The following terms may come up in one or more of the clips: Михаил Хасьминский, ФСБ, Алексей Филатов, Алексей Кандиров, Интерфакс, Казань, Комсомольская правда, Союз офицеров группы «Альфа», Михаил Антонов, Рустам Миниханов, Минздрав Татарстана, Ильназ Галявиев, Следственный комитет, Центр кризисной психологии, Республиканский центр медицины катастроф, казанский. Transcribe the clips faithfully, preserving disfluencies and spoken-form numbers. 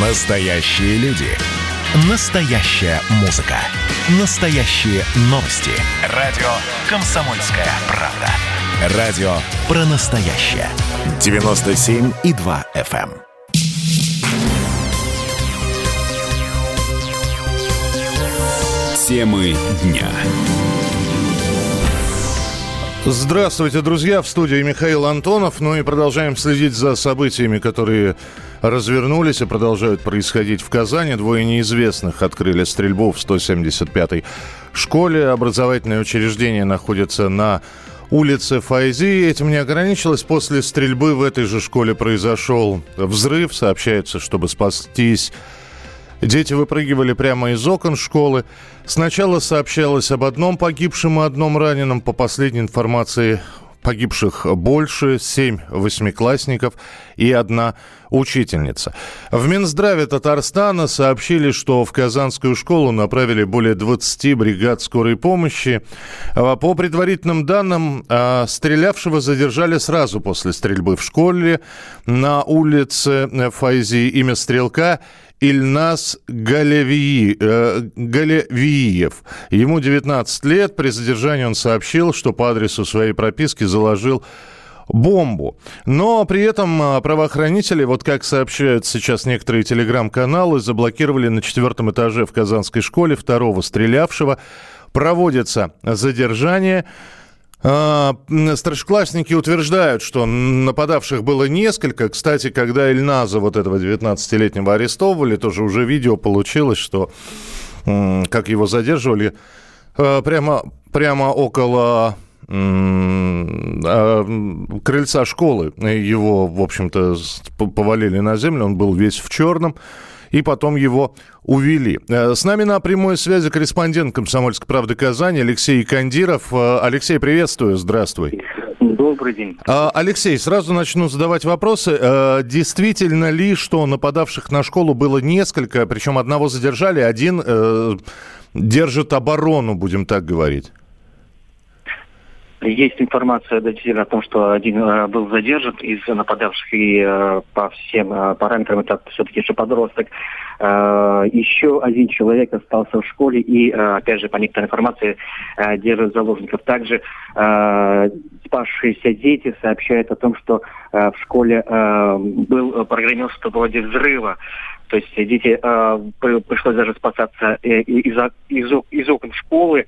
Настоящие люди. Настоящая музыка. Настоящие новости. Радио «Комсомольская правда». Радио про настоящее. девяносто семь и два эф эм. Темы дня. Здравствуйте, друзья. В студии Михаил Антонов. Ну и продолжаем следить за событиями, которые развернулись и продолжают происходить в Казани. Двое неизвестных открыли стрельбу в сто семьдесят пятой школе. Образовательное учреждение находится на улице Файзи. Этим не ограничилось. После стрельбы в этой же школе произошел взрыв. Сообщается, чтобы спастись, дети выпрыгивали прямо из окон школы. Сначала сообщалось об одном погибшем и одном раненом. По последней информации, погибших больше, семь восьмиклассников и одна учительница. В Минздраве Татарстана сообщили, что в казанскую школу направили более двадцати бригад скорой помощи. По предварительным данным, стрелявшего задержали сразу после стрельбы в школе на улице Файзи. Имя стрелка — Ильназ Галявиев. Ему девятнадцать лет. При задержании он сообщил, что по адресу своей прописки заложил бомбу. Но при этом правоохранители, вот как сообщают сейчас некоторые телеграм-каналы, заблокировали на четвертом этаже в казанской школе второго стрелявшего. Проводится задержание. Старшеклассники утверждают, что нападавших было несколько. Кстати, когда Ильназа, вот этого девятнадцатилетнего, арестовывали, тоже уже видео получилось, что как его задерживали прямо, прямо около крыльца школы. Его, в общем-то, повалили на землю, он был весь в черном. И потом его увели. С нами на прямой связи корреспондент «Комсомольской правды» Казань Алексей Кандиров. Алексей, приветствую. Здравствуй. Добрый день. Алексей, сразу начну задавать вопросы. Действительно ли, что нападавших на школу было несколько, причем одного задержали, один держит оборону, будем так говорить? Есть информация о том, что один был задержан из нападавших, и по всем параметрам это все-таки же подросток. Еще один человек остался в школе и, опять же, по некоторой информации, держит заложников. Также спасшиеся дети сообщают о том, что в школе был прогремел что-то вроде взрыва. То есть дети пришлось даже спасаться из окон школы.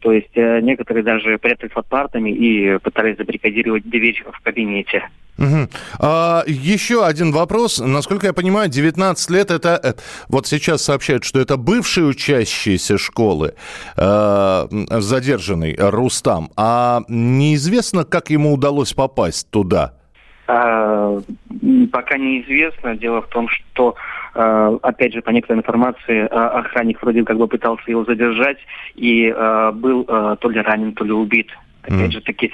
То есть некоторые даже прятались под партами и пытались забаррикадировать дверь в кабинете. Угу. А, еще один вопрос. Насколько я понимаю, девятнадцать лет — это... Вот сейчас сообщают, что это бывший учащийся школы, э, задержанный Рустам. А неизвестно, как ему удалось попасть туда? А, пока неизвестно. Дело в том, что... Опять же, по некоторой информации, охранник вроде как бы пытался его задержать и был то ли ранен, то ли убит. Опять mm. же таки,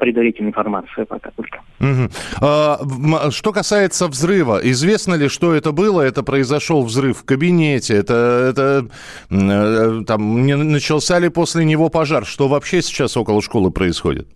предварительная информация пока только. Mm-hmm. А, что касается взрыва, известно ли, что это было? Это произошел взрыв в кабинете? Это, это там, не начался ли после него пожар? Что вообще сейчас около школы происходит?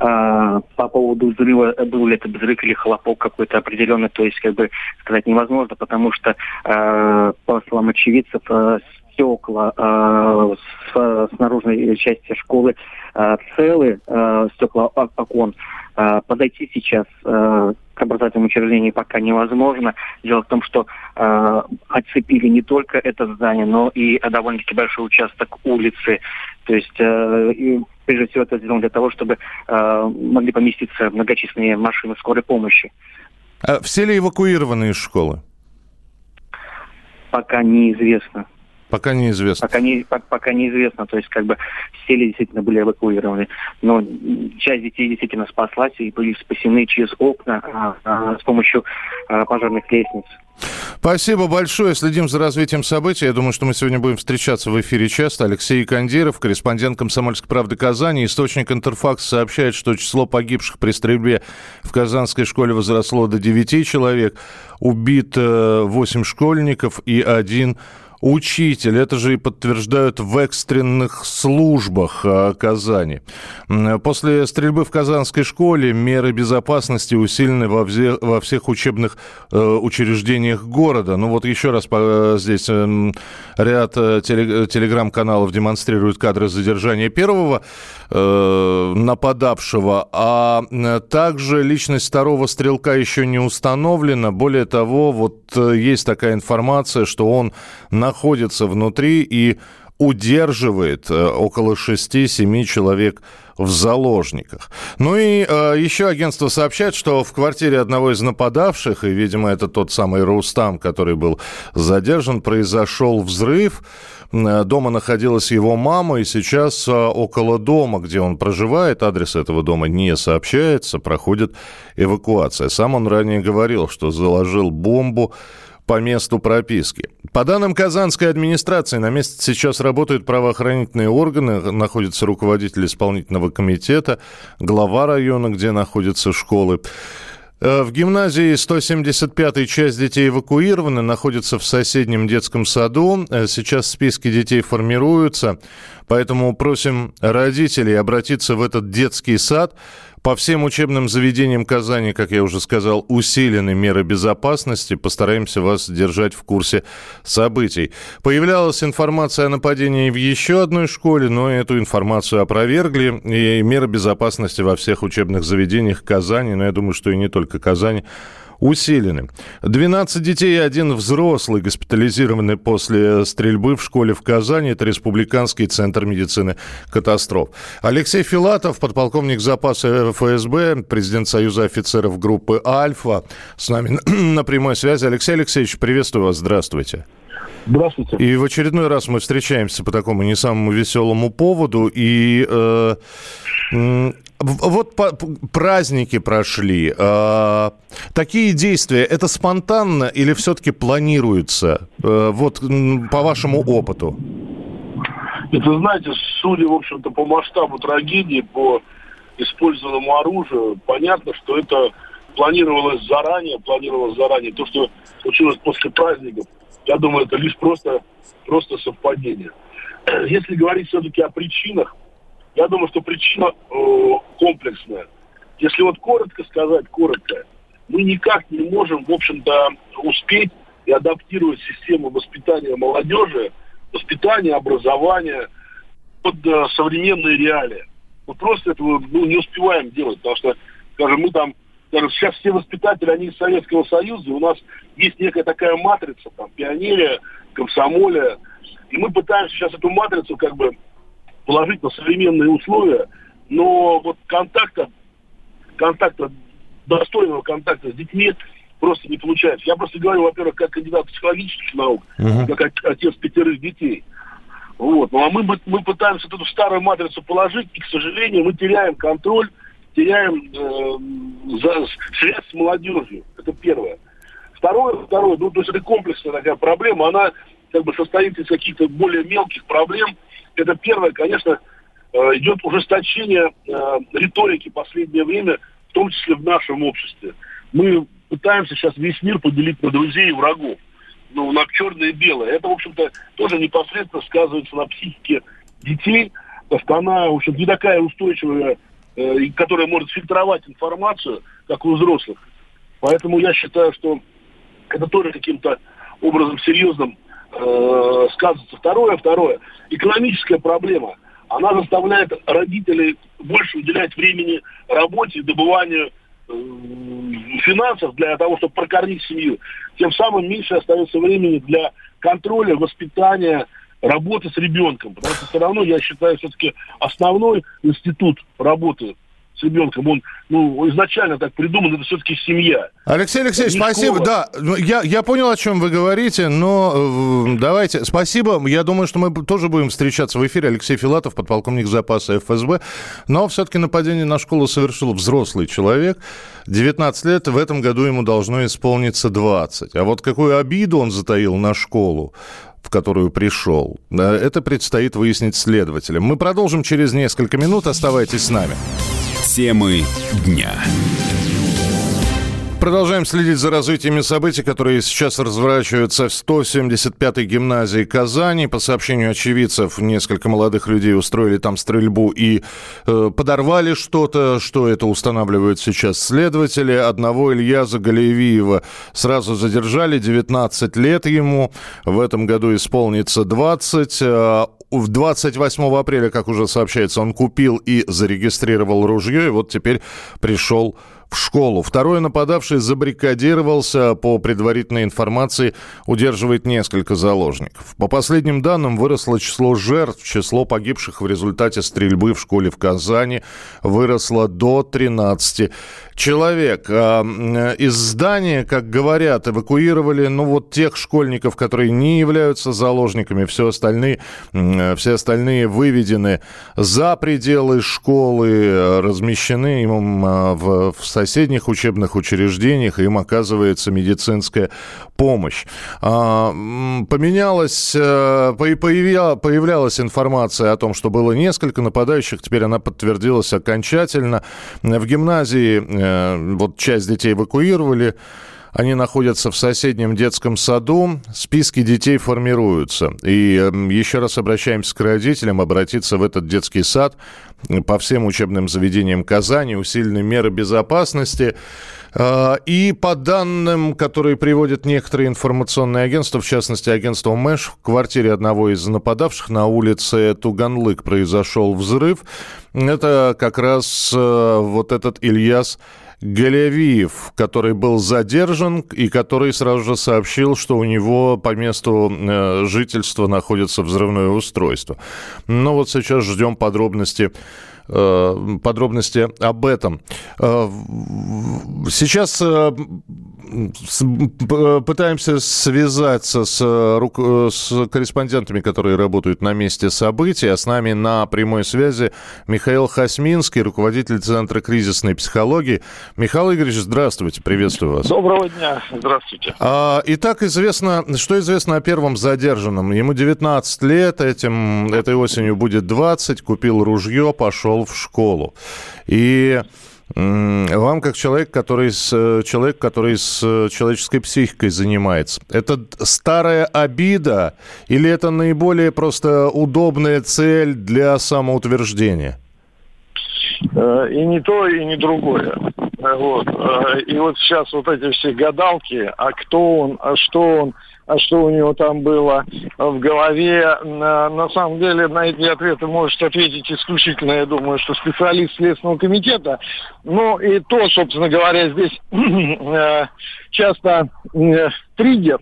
По поводу взрыва, был ли это взрыв или хлопок какой-то определенный, то есть как бы сказать невозможно, потому что, э, по словам очевидцев, э, стекла э, с, с наружной части школы э, целы, э, стекла окон. Э, подойти сейчас э, к образовательному учреждению пока невозможно. Дело в том, что э, отцепили не только это здание, но и довольно-таки большой участок улицы. То есть... Э, и... Прежде всего, это сделано для того, чтобы э, могли поместиться многочисленные машины скорой помощи. А все ли эвакуированы из школы? Пока неизвестно. Пока неизвестно. Пока, не, по, пока неизвестно, то есть как бы все ли действительно были эвакуированы. Но часть детей действительно спаслась и были спасены через окна а, а, с помощью а, пожарных лестниц. Спасибо большое. Следим за развитием событий. Я думаю, что мы сегодня будем встречаться в эфире часто. Алексей Кандиров, корреспондент «Комсомольской правды» Казани. Источник «Интерфакс» сообщает, что число погибших при стрельбе в казанской школе возросло до девяти человек. Убит восемь школьников и один учитель. Это же и подтверждают в экстренных службах Казани. После стрельбы в казанской школе меры безопасности усилены во, взе, во всех учебных э, учреждениях города. Ну вот еще раз по, здесь э, ряд э, теле, телеграм-каналов демонстрируют кадры задержания первого э, нападавшего, а э, также личность второго стрелка еще не установлена. Более того, вот э, есть такая информация, что он находится внутри и удерживает около шести-семи человек в заложниках. Ну и э, еще агентство сообщает, что в квартире одного из нападавших, и, видимо, это тот самый Рустам, который был задержан, произошел взрыв. Дома находилась его мама, и сейчас около дома, где он проживает, адрес этого дома не сообщается, проходит эвакуация. Сам он ранее говорил, что заложил бомбу по месту прописки. По данным казанской администрации, на месте сейчас работают правоохранительные органы, находится руководитель исполнительного комитета, глава района, где находятся школы. В гимназии сто семьдесят пятой часть детей эвакуированы, находятся в соседнем детском саду. Сейчас списки детей формируются, поэтому просим родителей обратиться в этот детский сад. По всем учебным заведениям Казани, как я уже сказал, усилены меры безопасности. Постараемся вас держать в курсе событий. Появлялась информация о нападении в еще одной школе, но эту информацию опровергли. И меры безопасности во всех учебных заведениях Казани, но я думаю, что и не только Казани, усилены. двенадцать детей и один взрослый госпитализированы после стрельбы в школе в Казани. Это Республиканский центр медицины катастроф. Алексей Филатов, подполковник запаса эф эс бэ, президент Союза офицеров группы «Альфа», с нами на прямой связи. Алексей Алексеевич, приветствую вас. Здравствуйте. Здравствуйте. И в очередной раз мы встречаемся по такому не самому веселому поводу. И э, э, вот по, праздники прошли. Э, такие действия, это спонтанно или все-таки планируется? Э, вот по вашему опыту. Это, знаете, судя, в общем-то, по масштабу трагедии, по использованному оружию, понятно, что это планировалось заранее, планировалось заранее. То, что случилось после праздников, я думаю, это лишь просто, просто совпадение. Если говорить все-таки о причинах, я думаю, что причина э, комплексная. Если вот коротко сказать, коротко, мы никак не можем, в общем-то, успеть и адаптировать систему воспитания молодежи, воспитания, образования под э, современные реалии. Мы просто этого ну, не успеваем делать, потому что, скажем, мы там... Сейчас все воспитатели, они из Советского Союза, и у нас есть некая такая матрица, там, пионерия, комсомолия, и мы пытаемся сейчас эту матрицу как бы положить на современные условия, но вот контакта, контакта, достойного контакта с детьми просто не получается. Я просто говорю, во-первых, как кандидат психологических наук, uh-huh. как отец пятерых детей. Вот. Ну а мы, мы пытаемся эту старую матрицу положить, и, к сожалению, мы теряем контроль, теряем э, за, связь с молодежью. Это первое. Второе, второе, ну, то есть это комплексная такая проблема, она как бы состоит из каких-то более мелких проблем. Это первое, конечно, э, идет ужесточение э, риторики в последнее время, в том числе в нашем обществе. Мы пытаемся сейчас весь мир поделить на друзей и врагов. Ну, на черное и белое. Это, в общем-то, тоже непосредственно сказывается на психике детей, потому что она, в общем, не такая устойчивая, которая может фильтровать информацию, как у взрослых. Поэтому я считаю, что это тоже каким-то образом серьезным э, сказывается. Второе, второе. Экономическая проблема. Она заставляет родителей больше уделять времени работе, добыванию э, финансов для того, чтобы прокормить семью. Тем самым меньше остается времени для контроля, воспитания, работы с ребенком, потому что все равно, я считаю, все-таки основной институт работы с ребенком, он ну, изначально так придуман, это все-таки семья. Алексей Алексеевич, спасибо, да, я, я понял, о чем вы говорите, но э, давайте, спасибо, я думаю, что мы тоже будем встречаться в эфире. Алексей Филатов, подполковник запаса эф эс бэ, но все-таки нападение на школу совершил взрослый человек, девятнадцать лет, в этом году ему должно исполниться двадцать, а вот какую обиду он затаил на школу, в которую пришел. Это предстоит выяснить следователям. Мы продолжим через несколько минут. Оставайтесь с нами. Темы дня. Продолжаем следить за развитием событий, которые сейчас разворачиваются в сто семьдесят пятой гимназии Казани. По сообщению очевидцев, несколько молодых людей устроили там стрельбу и э, подорвали что-то. Что это, устанавливают сейчас следователи. Одного Ильназа Галявиева сразу задержали. девятнадцать лет ему. В этом году исполнится двадцать. двадцать восьмого апреля, как уже сообщается, он купил и зарегистрировал ружье. И вот теперь пришел в школу. Второй нападавший забаррикадировался. По предварительной информации, удерживает несколько заложников. По последним данным, выросло число жертв. Число погибших в результате стрельбы в школе в Казани выросло до тринадцати человек. Из здания, как говорят, эвакуировали, ну, вот тех школьников, которые не являются заложниками. Все остальные, все остальные выведены за пределы школы, размещены им в в соседних учебных учреждениях, им оказывается медицинская помощь. Поменялась, появлялась информация о том, что было несколько нападающих, теперь она подтвердилась окончательно. В гимназии вот часть детей эвакуировали, они находятся в соседнем детском саду, списки детей формируются. И еще раз обращаемся к родителям обратиться в этот детский сад по всем учебным заведениям Казани, усилены меры безопасности. И по данным, которые приводят некоторые информационные агентства, в частности агентство МЭШ, в квартире одного из нападавших на улице Туганлык произошел взрыв. Это как раз вот этот Ильназ Галявиев, который был задержан и который сразу же сообщил, что у него по месту жительства находится взрывное устройство. Но вот сейчас ждем подробности. Подробности об этом. Сейчас пытаемся связаться с, с корреспондентами, которые работают на месте событий. А с нами на прямой связи Михаил Хасьминский, руководитель Центра кризисной психологии. Михаил Игоревич, здравствуйте, приветствую вас. Доброго дня, здравствуйте. Итак, известно, что известно о первом задержанном. Ему девятнадцать лет, этим, этой осенью будет двадцать, купил ружье, пошел в школу. И вам, как человек, который с, человек, который с человеческой психикой занимается, это старая обида или это наиболее просто удобная цель для самоутверждения? И не то, и не другое. Вот. И вот сейчас вот эти все гадалки, а кто он, а что он, а что у него там было в голове. На самом деле на эти ответы может ответить исключительно, я думаю, что специалист Следственного комитета. Ну и то, собственно говоря, здесь часто триггер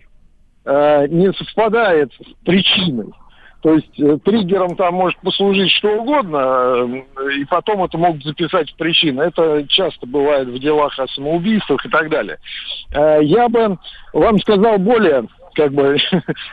не совпадает с причиной. То есть триггером там может послужить что угодно, и потом это могут записать в причину. Это часто бывает в делах о самоубийствах и так далее. Я бы вам сказал более, как бы,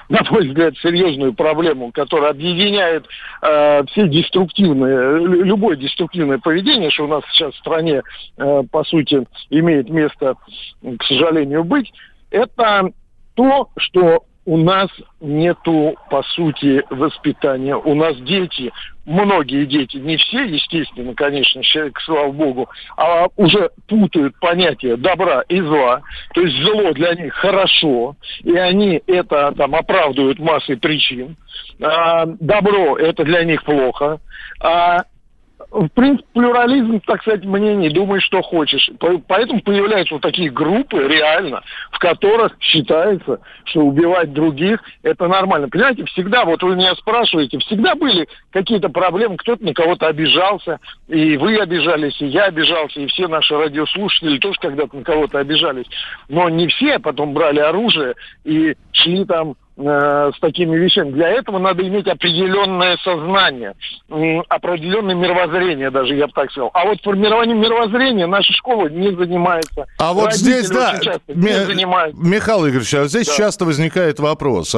на мой взгляд, серьезную проблему, которая объединяет э, все деструктивные, любое деструктивное поведение, что у нас сейчас в стране, э, по сути, имеет место, к сожалению, быть, это то, что у нас нету, по сути, воспитания. У нас дети, многие дети, не все, естественно, конечно, человек, слава богу, а уже путают понятия добра и зла. То есть зло для них хорошо, и они это там оправдывают массой причин. А добро – это для них плохо. А в принципе, плюрализм, так сказать, мнений, думай, что хочешь. Поэтому появляются вот такие группы, реально, в которых считается, что убивать других – это нормально. Понимаете, всегда, вот вы меня спрашиваете, всегда были какие-то проблемы, кто-то на кого-то обижался, и вы обижались, и я обижался, и все наши радиослушатели тоже когда-то на кого-то обижались. Но не все потом брали оружие и шли там с такими вещами. Для этого надо иметь определенное сознание, определенное мировоззрение даже, я бы так сказал. А вот формированием мировоззрения наша школа не занимается. А вот родители здесь, да, Ми- Михаил Игоревич, а здесь да. часто возникает вопрос,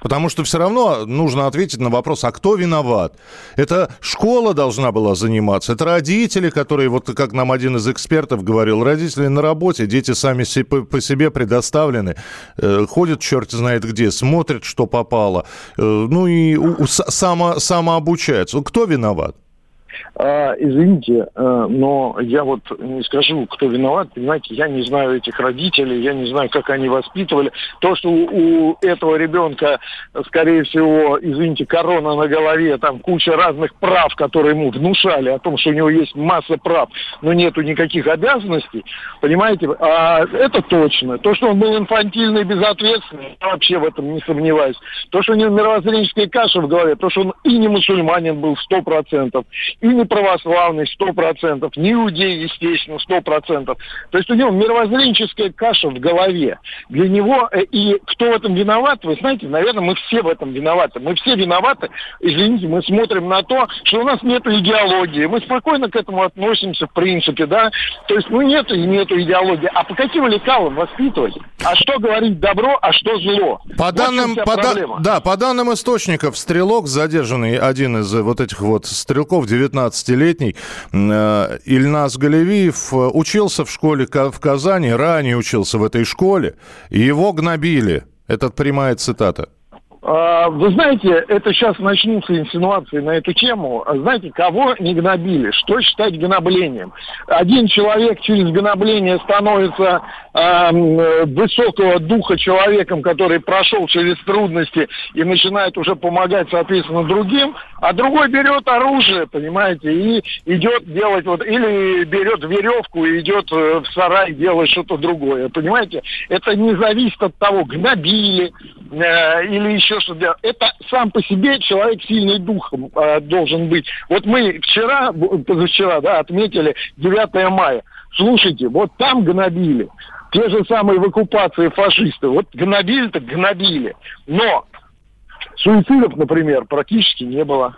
потому что все равно нужно ответить на вопрос, а кто виноват? Это школа должна была заниматься, это родители, которые, вот как нам один из экспертов говорил, родители на работе, дети сами по себе предоставлены, ходят черт знает где, смотрят, смотрят, что попало, ну и у, у, само, самообучаются. Кто виноват? А, извините, но я вот не скажу, кто виноват, понимаете, я не знаю этих родителей, я не знаю, как они воспитывали. То, что у этого ребенка, скорее всего, извините, корона на голове, там куча разных прав, которые ему внушали о том, что у него есть масса прав, но нету никаких обязанностей, понимаете, а это точно. То, что он был инфантильный, безответственный, я вообще в этом не сомневаюсь. То, что у него мировоззренческая каша в голове, то, что он и не мусульманин был сто процентов, и не православный сто процентов, не иудей, естественно, сто процентов. То есть у него мировоззренческая каша в голове. Для него, и кто в этом виноват, вы знаете, наверное, мы все в этом виноваты. Мы все виноваты, извините, мы смотрим на то, что у нас нет идеологии. Мы спокойно к этому относимся, в принципе, да. То есть, ну, нету и нету идеологии. А по каким лекалам воспитывать? А что говорить добро, а что зло? По данным, вот по да, да, по данным источников, стрелок, задержанный, один из вот этих вот стрелков, девятнадцатилетний, Ильназ Галявиев, учился в школе в Казани, ранее учился в этой школе, и его гнобили. Это прямая цитата. Вы знаете, это сейчас начнутся инсинуации на эту тему. Знаете, кого не гнобили? Что считать гноблением? Один человек через гнобление становится э, высокого духа человеком, который прошел через трудности и начинает уже помогать, соответственно, другим, а другой берет оружие, понимаете, и идет делать вот, или берет веревку и идет в сарай делать что-то другое, понимаете? Это не зависит от того, гнобили э, или еще что-то. Это сам по себе человек сильный духом э, должен быть. Вот мы вчера, позавчера, да, отметили девятое мая. Слушайте, вот там гнобили. Те же самые в оккупации фашисты. Вот гнобили-то гнобили. Но суицидов, например, практически не было.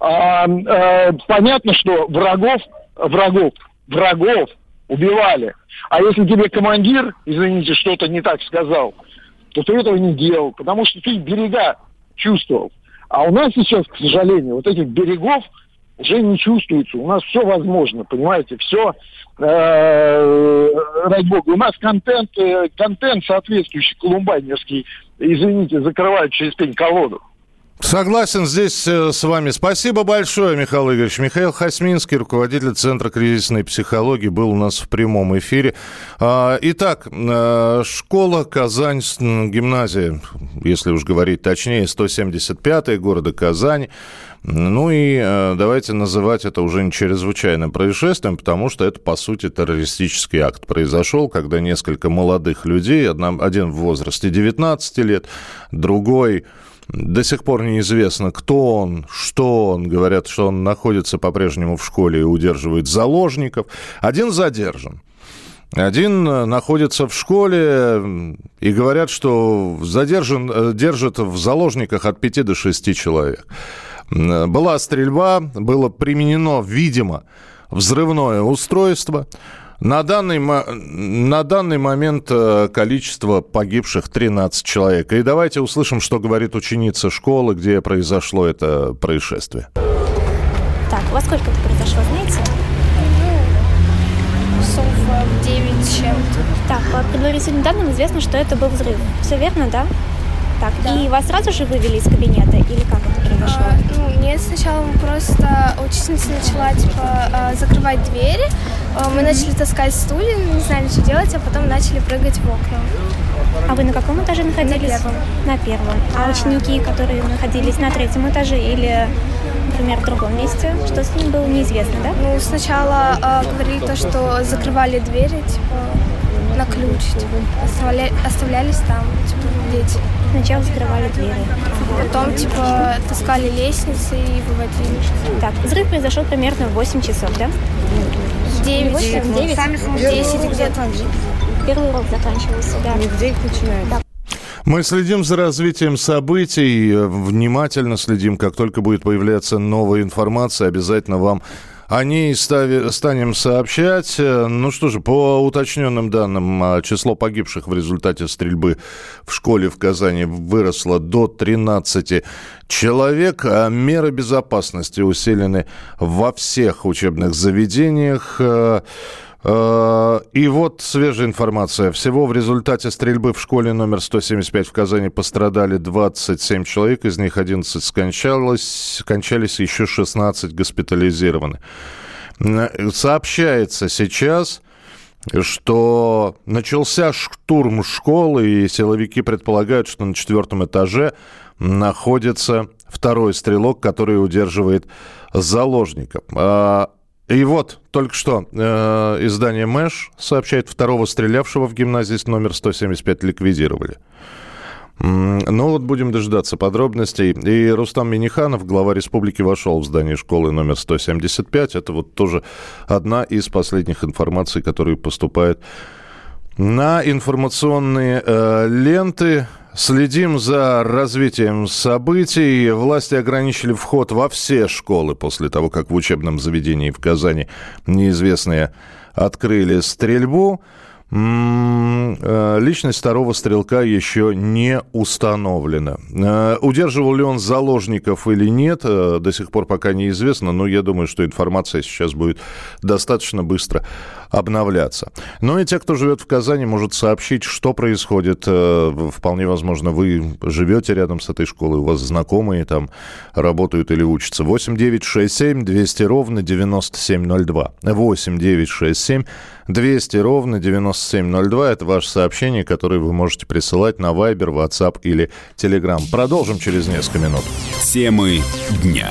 А, э, понятно, что врагов, врагов, врагов убивали. А если тебе командир, извините, что-то не так сказал, то ты этого не делал, потому что ты берега чувствовал. А у нас сейчас, к сожалению, вот этих берегов уже не чувствуется. У нас все возможно, понимаете, все, э, ради бога. У нас контент, контент соответствующий колумбайнерский, извините, закрывают через пень колоду. Согласен здесь с вами. Спасибо большое, Михаил Игоревич. Михаил Хасьминский, руководитель Центра кризисной психологии, был у нас в прямом эфире. Итак, школа, Казань, гимназия, если уж говорить точнее, сто семьдесят пятая города Казань. Ну и давайте называть это уже не чрезвычайным происшествием, потому что это, по сути, террористический акт произошел, когда несколько молодых людей, один в возрасте девятнадцати лет, другой... До сих пор неизвестно, кто он, что он. Говорят, что он находится по-прежнему в школе и удерживает заложников. Один задержан. Один находится в школе, и говорят, что задержан, держат в заложниках от пяти до шести человек. Была стрельба, было применено, видимо, взрывное устройство. На данный, на данный момент количество погибших тринадцать человек. И давайте услышим, что говорит ученица школы, где произошло это происшествие. Так, во сколько это произошло, знаете? Часов в девять чем-то. Так, по предварительным данным известно, что это был взрыв. Все верно, да? Так, да. И вас сразу же вывели из кабинета, или как это произошло? А, ну, нет, сначала просто учительница начала, типа, закрывать двери. Мы mm-hmm. начали таскать стулья, не знали, что делать, а потом начали прыгать в окна. А вы на каком этаже находились? На первом. На первом. А, а ученики, которые находились на третьем этаже или, например, в другом месте, что с ними было неизвестно, да? Ну, сначала а, говорили то, что закрывали двери, типа... на ключ, типа, оставлялись там, типа, дети. Сначала закрывали двери. Потом, типа, таскали лестницы и выводили. Так, взрыв произошел примерно в восемь часов, да? девять, девять, девять. Сами десять где-то. Первый урок заканчивался, да. В девять начинается. Мы следим за развитием событий, внимательно следим. Как только будет появляться новая информация, обязательно вам о ней станем сообщать. Ну что же, по уточненным данным, число погибших в результате стрельбы в школе в Казани выросло до тринадцати человек. Меры безопасности усилены во всех учебных заведениях. И вот свежая информация. Всего в результате стрельбы в школе номер сто семьдесят пять в Казани пострадали двадцать семь человек, из них одиннадцать скончалось, скончались, еще шестнадцать госпитализированы. Сообщается сейчас, что начался штурм школы, и силовики предполагают, что на четвертом этаже находится второй стрелок, который удерживает заложника. И вот только что э, издание «Мэш» сообщает, второго стрелявшего в гимназист номер сто семьдесят пять ликвидировали. Ну вот будем дожидаться подробностей. И Рустам Миниханов, глава республики, вошел в здание школы номер сто семьдесят пять. Это вот тоже одна из последних информаций, которые поступают на информационные э, ленты. Следим за развитием событий. Власти ограничили вход во все школы после того, как в учебном заведении в Казани неизвестные открыли стрельбу. Личность второго стрелка еще не установлена. Удерживал ли он заложников или нет, до сих пор пока неизвестно, но я думаю, что информация сейчас будет достаточно быстро обновляться. Ну и те, кто живет в Казани, может сообщить, что происходит. Вполне возможно, вы живете рядом с этой школой, у вас знакомые там работают или учатся. восемь девятьсот шестьдесят семь двести ровно девяносто семь ноль два. восемь девятьсот шестьдесят семь двести ровно девяносто семь ноль два. Это ваше сообщение, которое вы можете присылать на Viber, WhatsApp или Telegram. Продолжим через несколько минут. Темы дня.